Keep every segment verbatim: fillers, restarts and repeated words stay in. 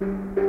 Thank you.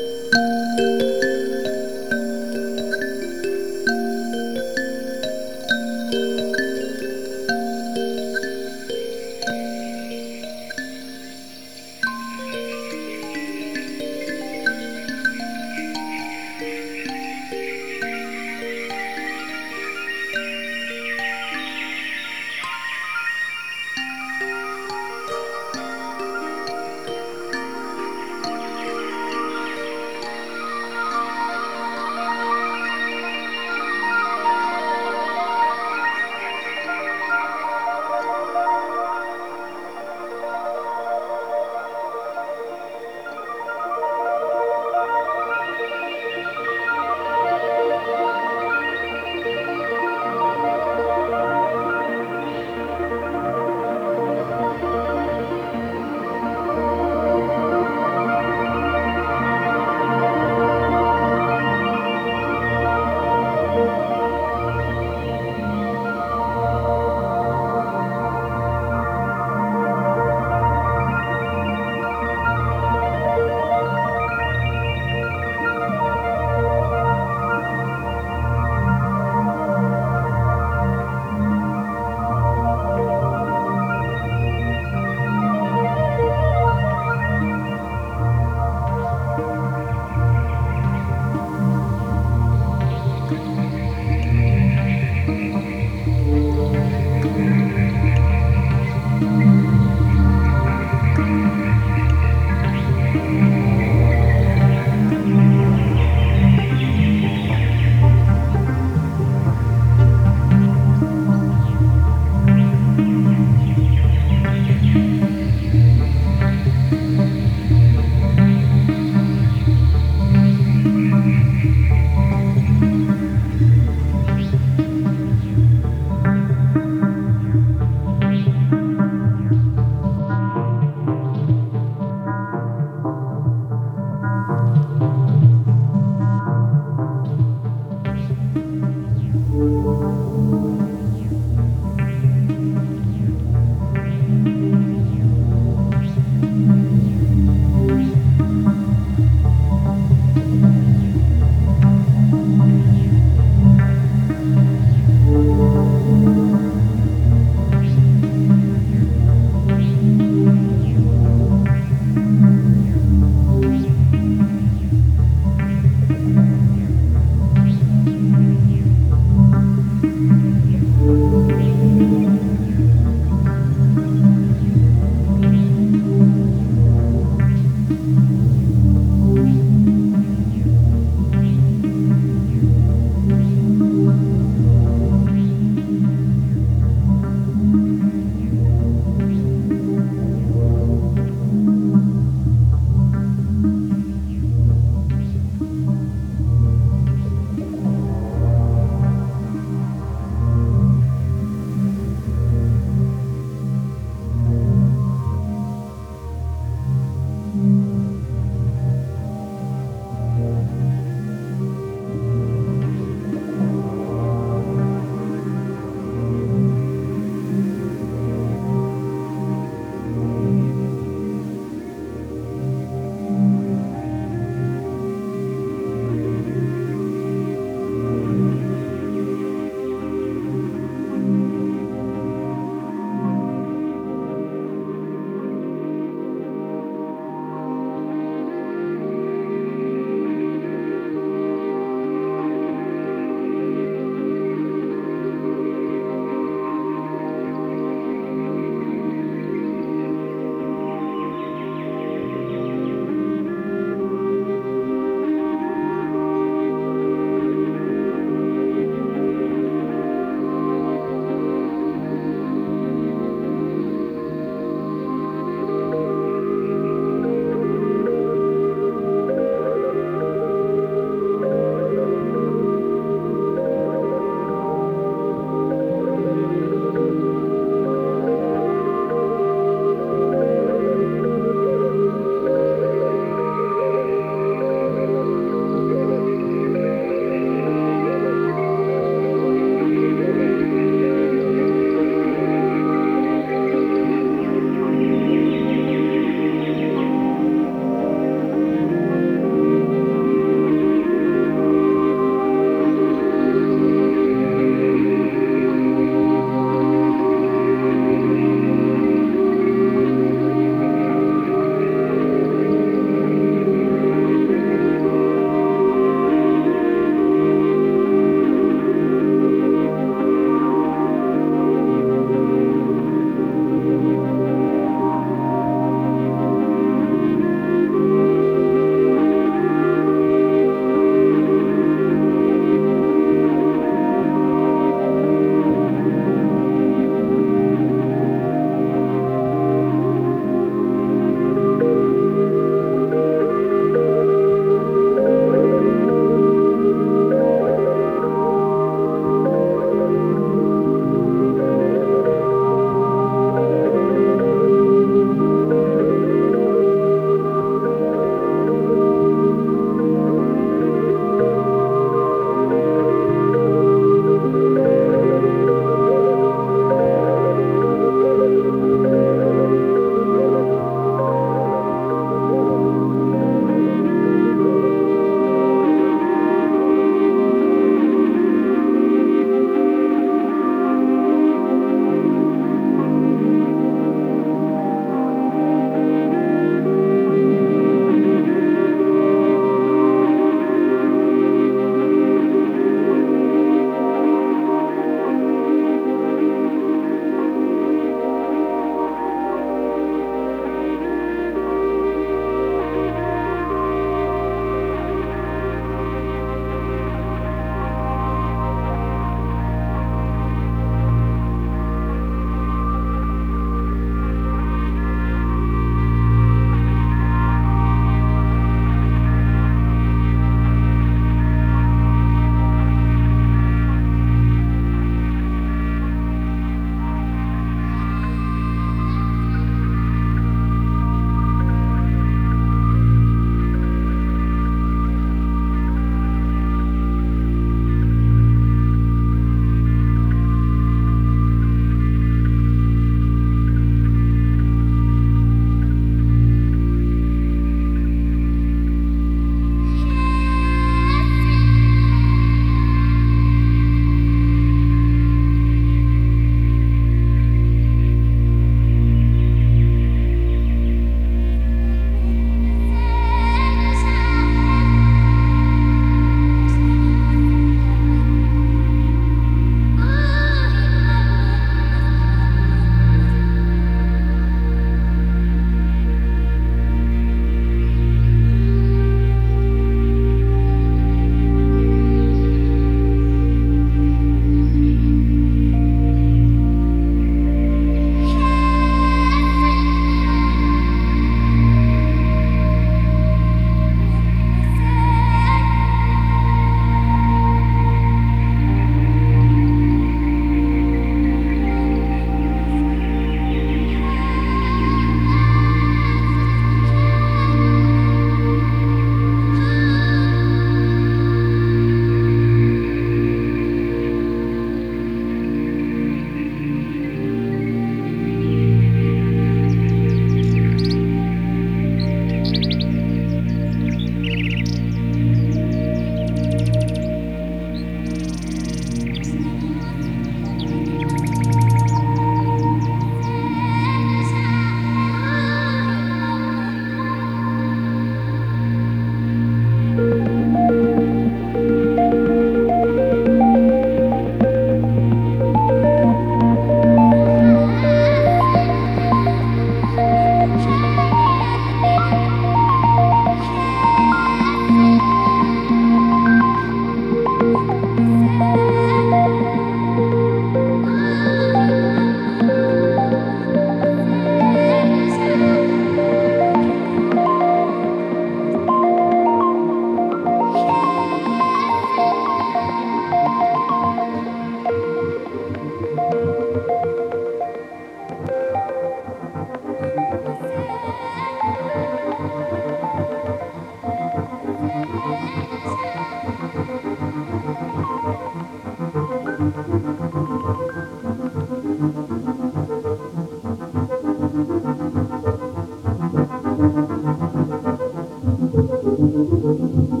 Thank you.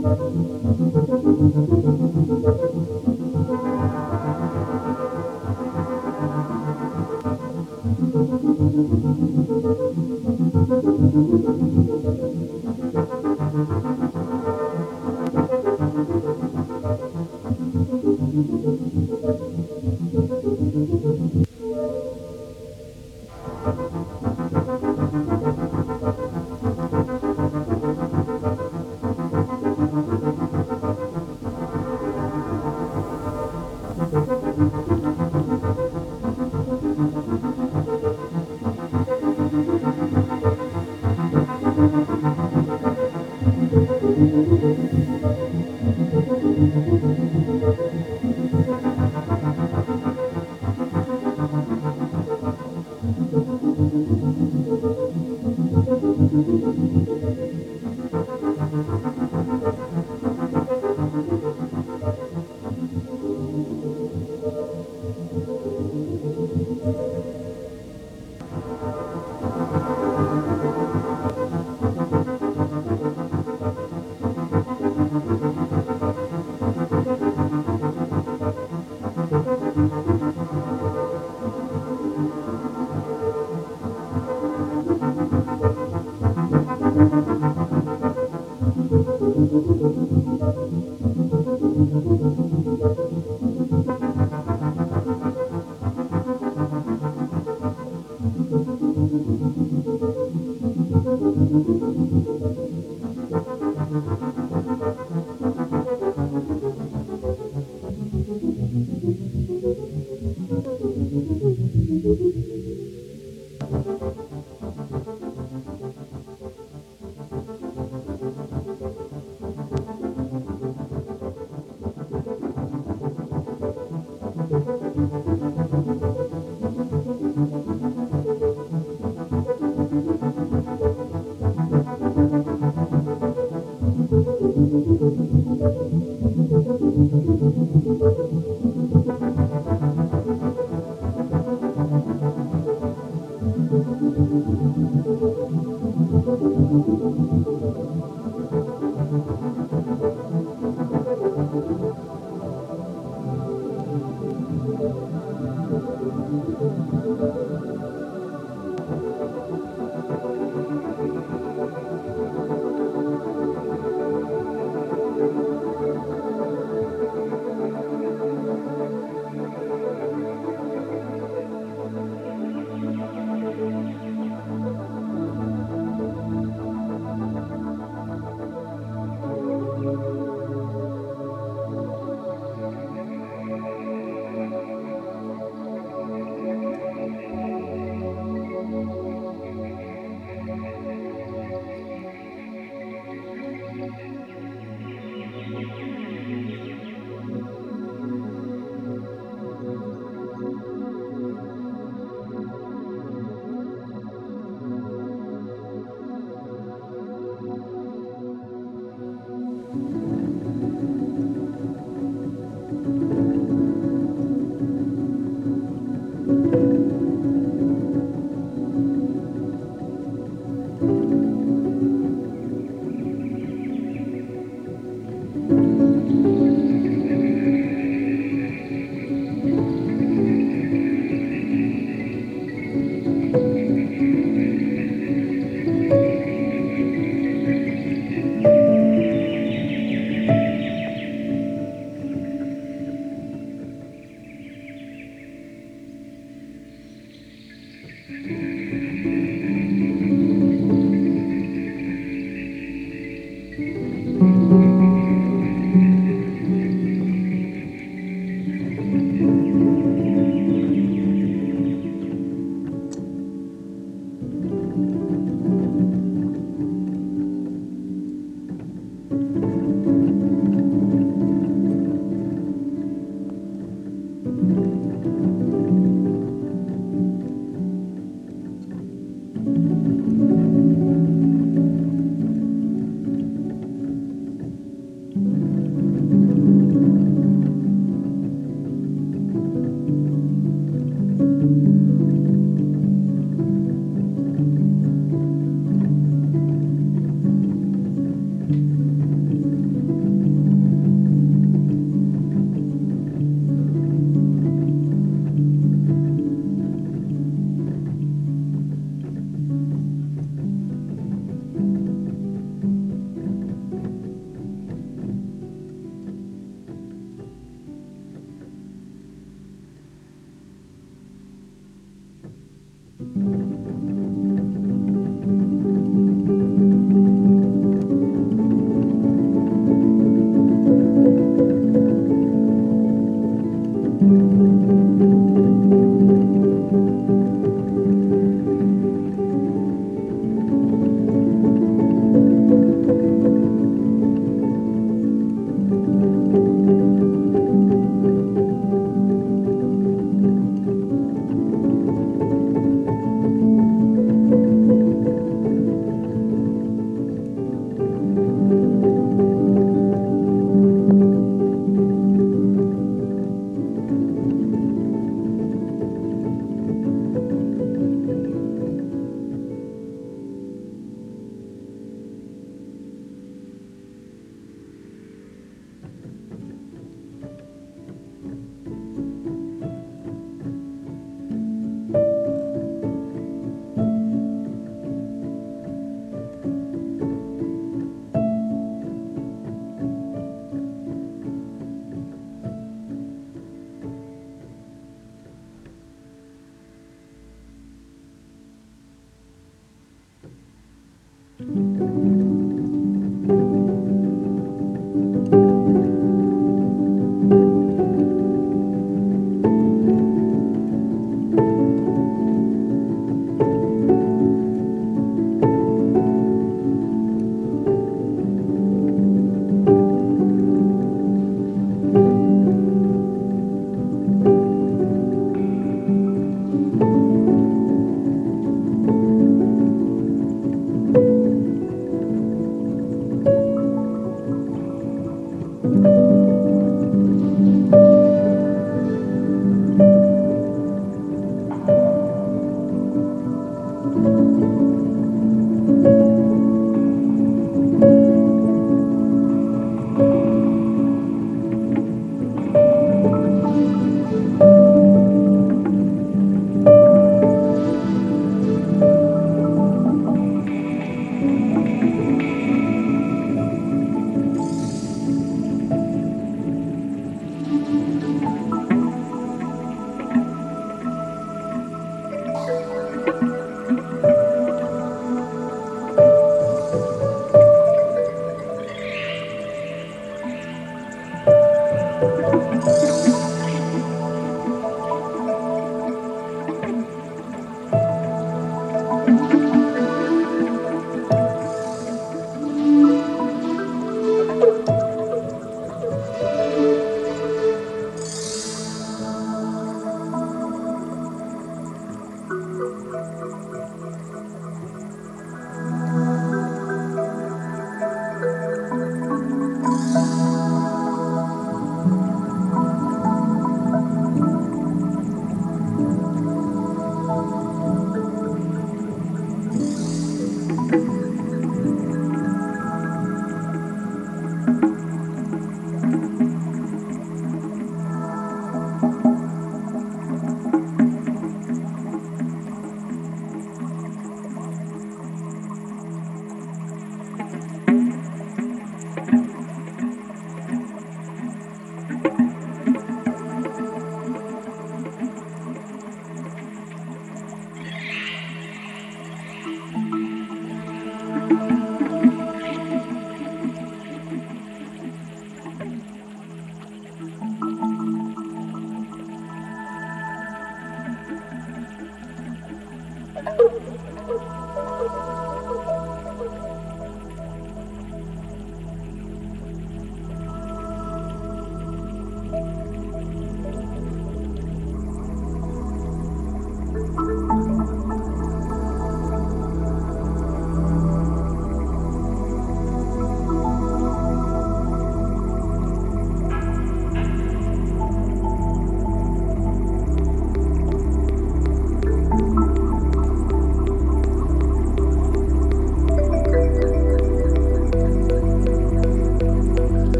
Thank you.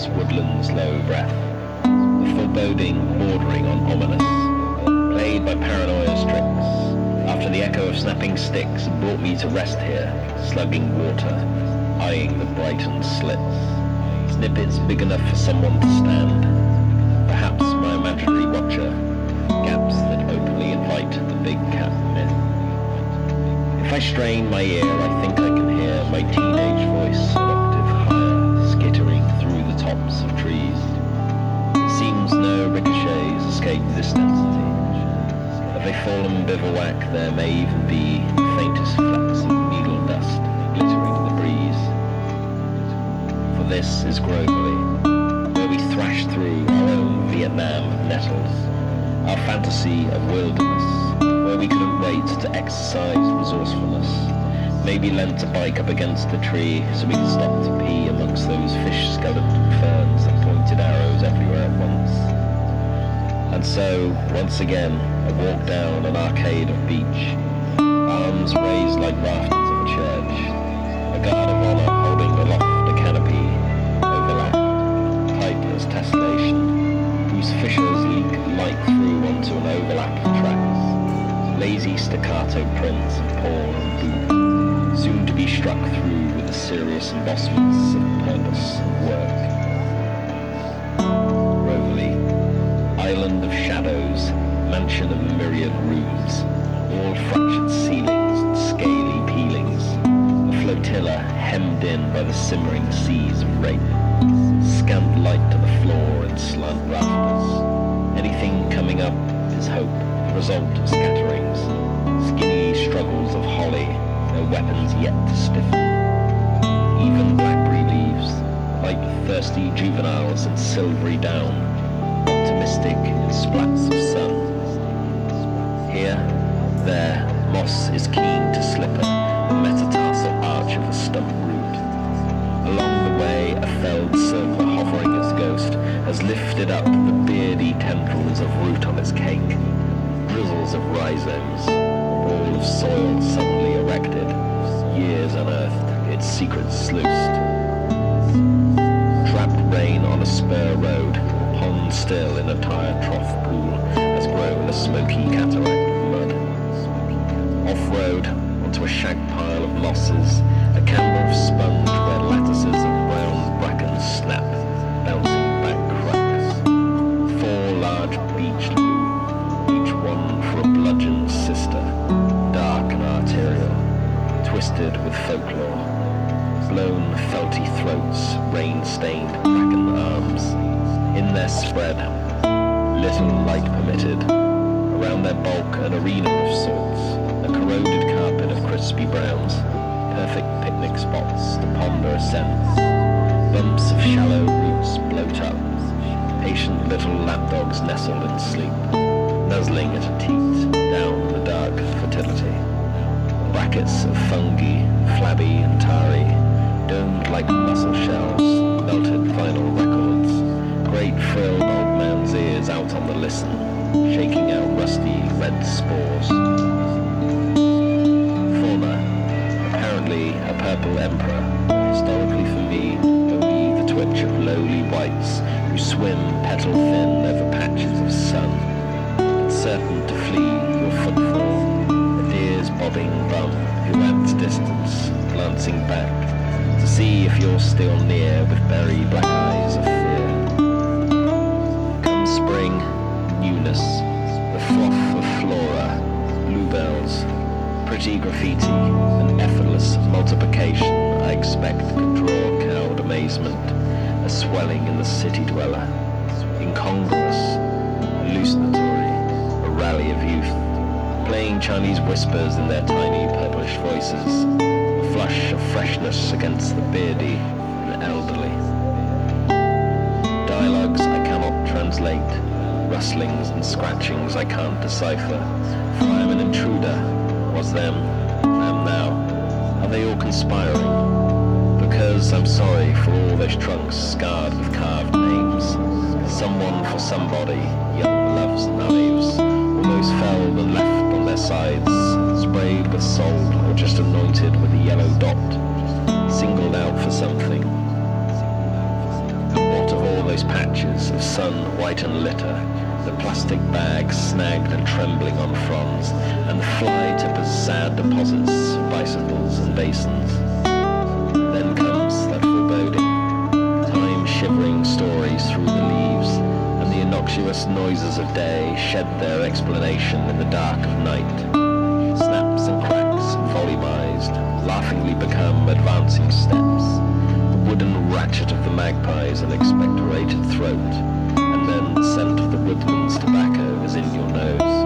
this woodland's low breath, a foreboding bordering on ominous, played by paranoia's tricks, after the echo of snapping sticks brought me to rest here, slugging water, eyeing the brightened slits, snippets big enough for someone to stand, perhaps my imaginary watcher, gaps that openly invite the big cat myth. If I strain my ear, I think I can hear my teenage voice an octave higher, skittering through the tops of trees. It seems no ricochets escape this density. Of a fallen bivouac, there may even be the faintest flecks of needle dust glittering the breeze. For this is Grovelly, where we thrash through our own Vietnam of nettles, our fantasy of wilderness, where we couldn't wait to exercise resourcefulness, maybe lent a bike up against a tree so we could stop to pee amongst those fish-skeleton ferns that pointed arrows everywhere at once. And so, once again, I walked down an arcade of beach, arms raised like rafters of a church, a guard of honor holding aloft a canopy, overlapped, tight as tessellation, whose fissures leak light through onto an overlap of tracks, lazy staccato prints of paw and boot, soon to be struck through with the serious embossments of purpose and work. Grovelly, island of shadows, mansion of myriad roofs, all fractured ceilings and scaly peelings, a flotilla hemmed in by the simmering seas of rape, scant light to the floor and slant rafters. Anything coming up is hope, the result of scatterings, skinny struggles of holly, no weapons yet to stiffen. Even blackberry leaves, like thirsty juveniles in silvery down, optimistic in splats of sun. Here, there, moss is keen to slipper, the metatarsal arch of a stump root. Along the way, a felled silver hovering its ghost has lifted up the beardy tendrils of root on its cake, grizzles of rhizomes, a ball of soil suddenly erected, years unearthed, its secrets sluiced. Trapped rain on a spur road, pond still in a tire trough pool, has grown a smoky cataract of mud. Off-road, onto a shag pile of mosses, a camber of sponge where lattices of brown bracken snap, bouncing back cracks. Four large beech loom, each one for a bludgeoned sister, dark and arterial, twisted with folklore. Blown felty throats, rain-stained bracken arms. In their spread, little light permitted. Around their bulk, an arena of sorts, a corroded carpet of crispy browns. Perfect picnic spots to ponder a sense. Bumps of shallow roots bloat up. Patient little lapdogs nestle in sleep, nuzzling at a teat down the dark fertility. Brackets of fungi, flabby and tarry, domed like mussel shells, melted vinyl records. Great frilled old man's ears out on the listen, shaking out rusty red spores. A purple emperor, historically for me, only the twitch of lowly whites who swim petal thin over patches of sun, certain to flee your footfall, a deer's bobbing bum who adds distance, glancing back, to see if you're still near with berry black eyes of fear. Come spring, newness, the froth of flora, bluebells, pretty graffiti, an effortless multiplication I expect could draw cowed amazement, a swelling in the city dweller, incongruous, hallucinatory, a rally of youth, playing Chinese whispers in their tiny purplish voices, a flush of freshness against the beardy and elderly. Dialogues I cannot translate, rustlings and scratchings I can't decipher, for I am an intruder. Was them, and now, are they all conspiring? Because I'm sorry for all those trunks scarred with carved names. Someone for somebody, young loves and knives, all those felled and left on their sides, sprayed with salt or just anointed with a yellow dot, singled out for something. And what a patches of sun white and litter, the plastic bags snagged and trembling on fronds, and the fly tippers' sad deposits of bicycles and basins. Then comes that foreboding, time-shivering stories through the leaves, and the innocuous noises of day shed their explanation in the dark of night. Snaps and cracks, volumized, laughingly become advancing steps. Wooden ratchet of the magpie's an expectorated throat, and then the scent of the woodman's tobacco is in your nose.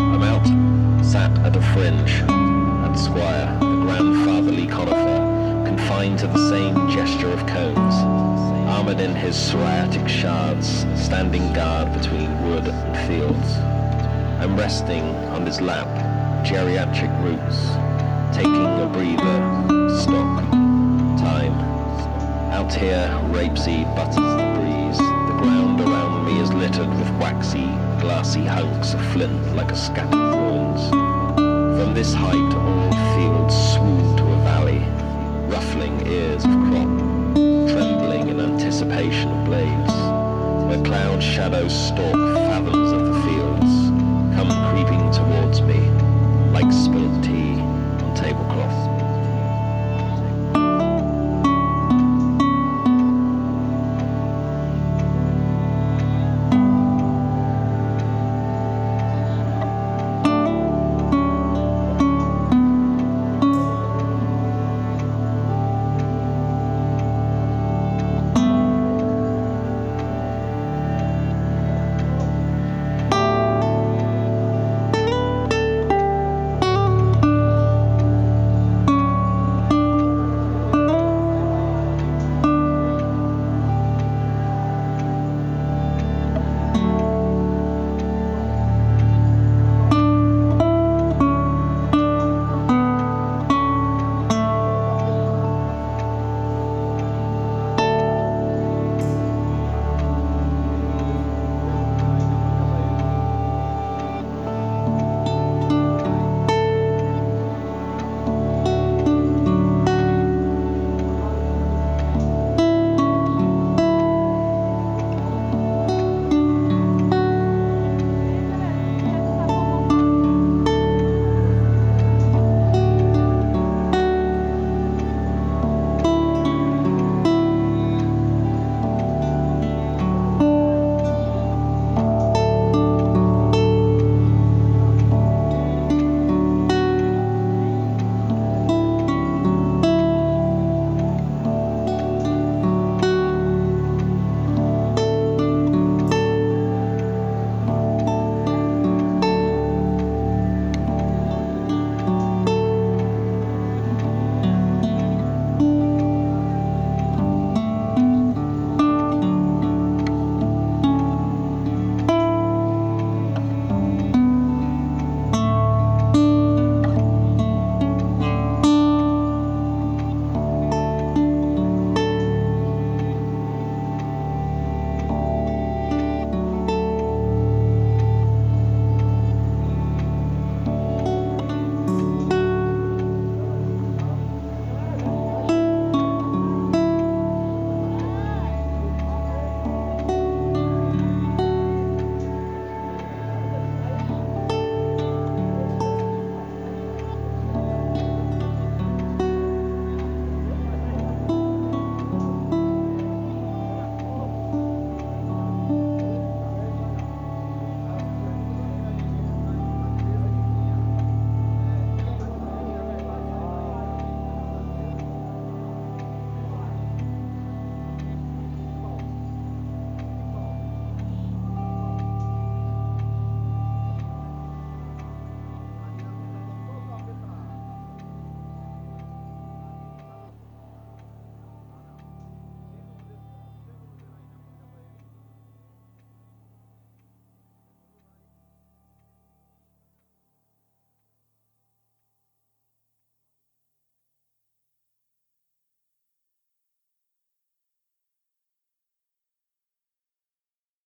I'm out, sat at a fringe, and Squire, the grandfatherly conifer, confined to the same gesture of cones, armoured in his soriatic shards, standing guard between wood and fields. I'm resting on his lap, geriatric roots, taking a breather. Stock, time. Out here, rapeseed butters the breeze. The ground around me is littered with waxy, glassy hunks of flint like a scattered ruins. From this height, all